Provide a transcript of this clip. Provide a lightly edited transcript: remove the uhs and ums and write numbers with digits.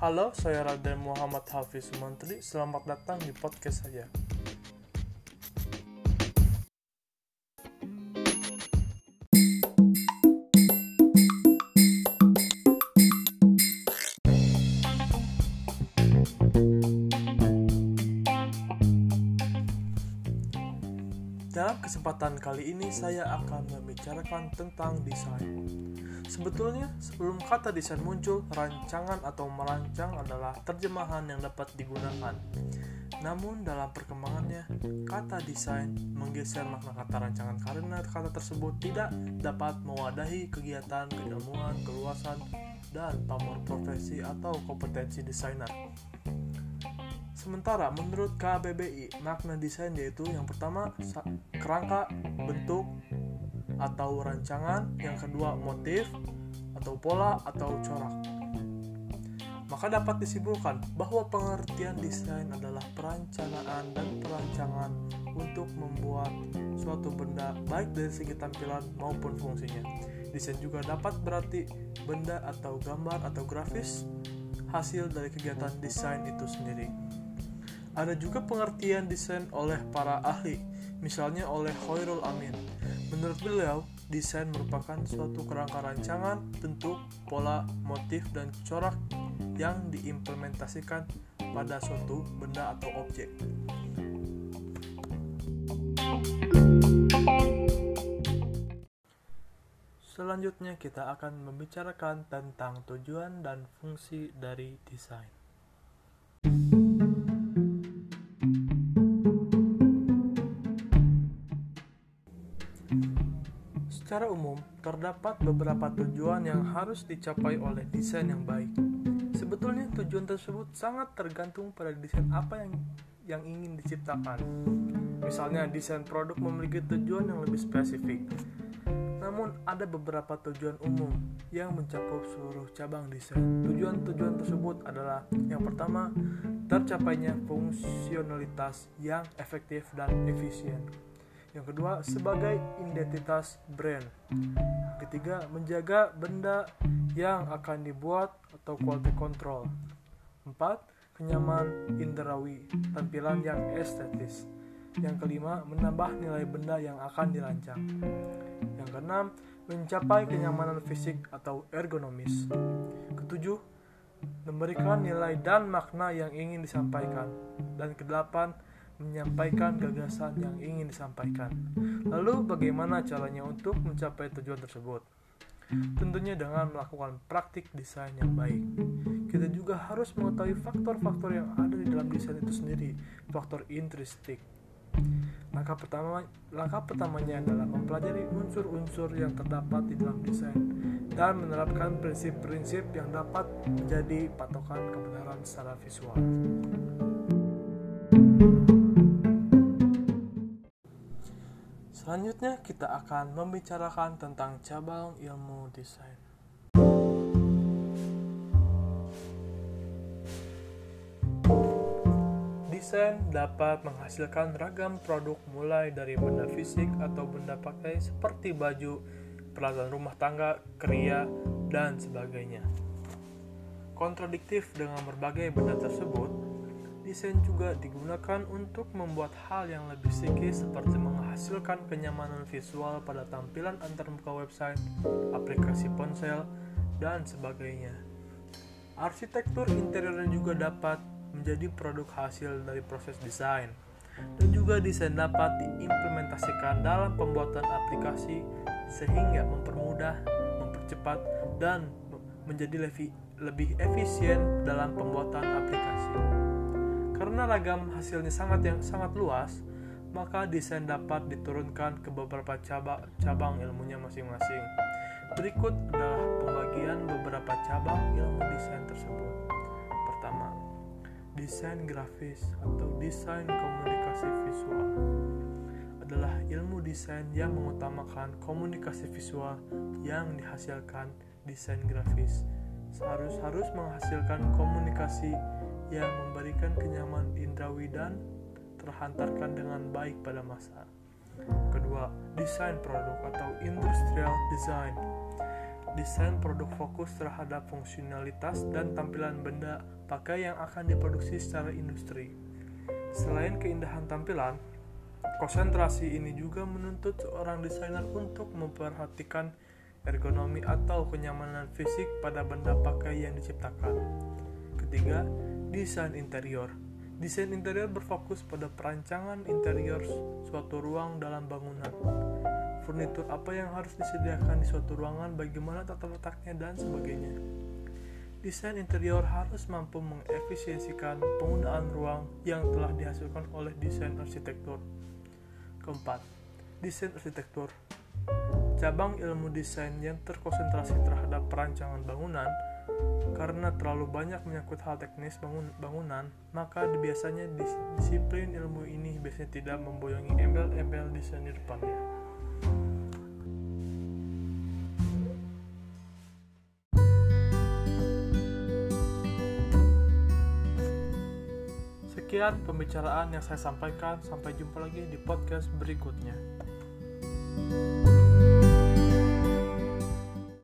Halo, saya Raden Mohamad Hafiz Menteri. Selamat datang di podcast saya. Dalam kesempatan kali ini saya akan membicarakan tentang desain. Sebetulnya, sebelum kata desain muncul, rancangan atau merancang adalah terjemahan yang dapat digunakan. Namun dalam perkembangannya, kata desain menggeser makna kata rancangan karena kata tersebut tidak dapat mewadahi kegiatan, keilmuan, keluasan, dan pamor profesi atau kompetensi desainer. Sementara menurut KBBI, makna desain yaitu yang pertama kerangka, bentuk, atau rancangan, yang kedua motif, atau pola, atau corak. Maka dapat disimpulkan bahwa pengertian desain adalah perencanaan dan perancangan untuk membuat suatu benda baik dari segi tampilan maupun fungsinya. Desain juga dapat berarti benda atau gambar atau grafis hasil dari kegiatan desain itu sendiri. Ada juga pengertian desain oleh para ahli, misalnya oleh Hoyrul Amin. Menurut beliau, desain merupakan suatu kerangka rancangan, bentuk, pola, motif, dan corak yang diimplementasikan pada suatu benda atau objek. Selanjutnya kita akan membicarakan tentang tujuan dan fungsi dari desain. Secara umum, terdapat beberapa tujuan yang harus dicapai oleh desain yang baik. Sebetulnya tujuan tersebut sangat tergantung pada desain apa yang ingin diciptakan. Misalnya, desain produk memiliki tujuan yang lebih spesifik. Namun, ada beberapa tujuan umum yang mencakup seluruh cabang desain. Tujuan-tujuan tersebut adalah yang pertama, tercapainya fungsionalitas yang efektif dan efisien. Yang kedua, sebagai identitas brand. Ketiga, menjaga benda yang akan dibuat atau quality control. Empat, kenyaman inderawi, tampilan yang estetis. Yang kelima, menambah nilai benda yang akan dirancang. Yang keenam, mencapai kenyamanan fisik atau ergonomis. Ketujuh, memberikan nilai dan makna yang ingin disampaikan. Dan kedelapan, menyampaikan gagasan yang ingin disampaikan. Lalu bagaimana caranya untuk mencapai tujuan tersebut? Tentunya dengan melakukan praktik desain yang baik. Kita juga harus mengetahui faktor-faktor yang ada di dalam desain itu sendiri, faktor intrinsik. Langkah pertamanya adalah mempelajari unsur-unsur yang terdapat di dalam desain dan menerapkan prinsip-prinsip yang dapat menjadi patokan kebenaran secara visual. Selanjutnya kita akan membicarakan tentang cabang ilmu desain. Desain dapat menghasilkan ragam produk mulai dari benda fisik atau benda pakai seperti baju, peralatan rumah tangga, kria, dan sebagainya. Kontradiktif dengan berbagai benda tersebut, desain juga digunakan untuk membuat hal yang lebih psikis seperti menghasilkan kenyamanan visual pada tampilan antarmuka website, aplikasi ponsel, dan sebagainya. Arsitektur interiornya juga dapat menjadi produk hasil dari proses desain. Dan juga desain dapat diimplementasikan dalam pembuatan aplikasi sehingga mempermudah, mempercepat, dan menjadi lebih efisien dalam pembuatan aplikasi. Karena ragam hasilnya sangat luas, maka desain dapat diturunkan ke beberapa cabang ilmunya masing-masing. Berikut adalah pembagian beberapa cabang ilmu desain tersebut. Pertama, desain grafis atau desain komunikasi visual adalah ilmu desain yang mengutamakan komunikasi visual yang dihasilkan desain grafis. Harus menghasilkan komunikasi yang memberikan kenyamanan indrawi dan terhantarkan dengan baik pada masa. Kedua, desain produk atau industrial design. Desain produk fokus terhadap fungsionalitas dan tampilan benda pakai yang akan diproduksi secara industri. Selain keindahan tampilan, konsentrasi ini juga menuntut seorang desainer untuk memperhatikan ergonomi atau kenyamanan fisik pada benda pakai yang diciptakan. Ketiga, desain interior. Desain interior berfokus pada perancangan interior suatu ruang dalam bangunan. Furnitur apa yang harus disediakan di suatu ruangan, bagaimana tata letaknya, dan sebagainya. Desain interior harus mampu mengefisiensikan penggunaan ruang yang telah dihasilkan oleh desain arsitektur. Keempat, desain arsitektur. Cabang ilmu desain yang terkonsentrasi terhadap perancangan bangunan. Karena terlalu banyak menyangkut hal teknis bangunan, maka biasanya disiplin ilmu ini biasanya tidak memboyongi embel-embel desain di depannya. Sekian pembicaraan yang saya sampaikan, sampai jumpa lagi di podcast berikutnya.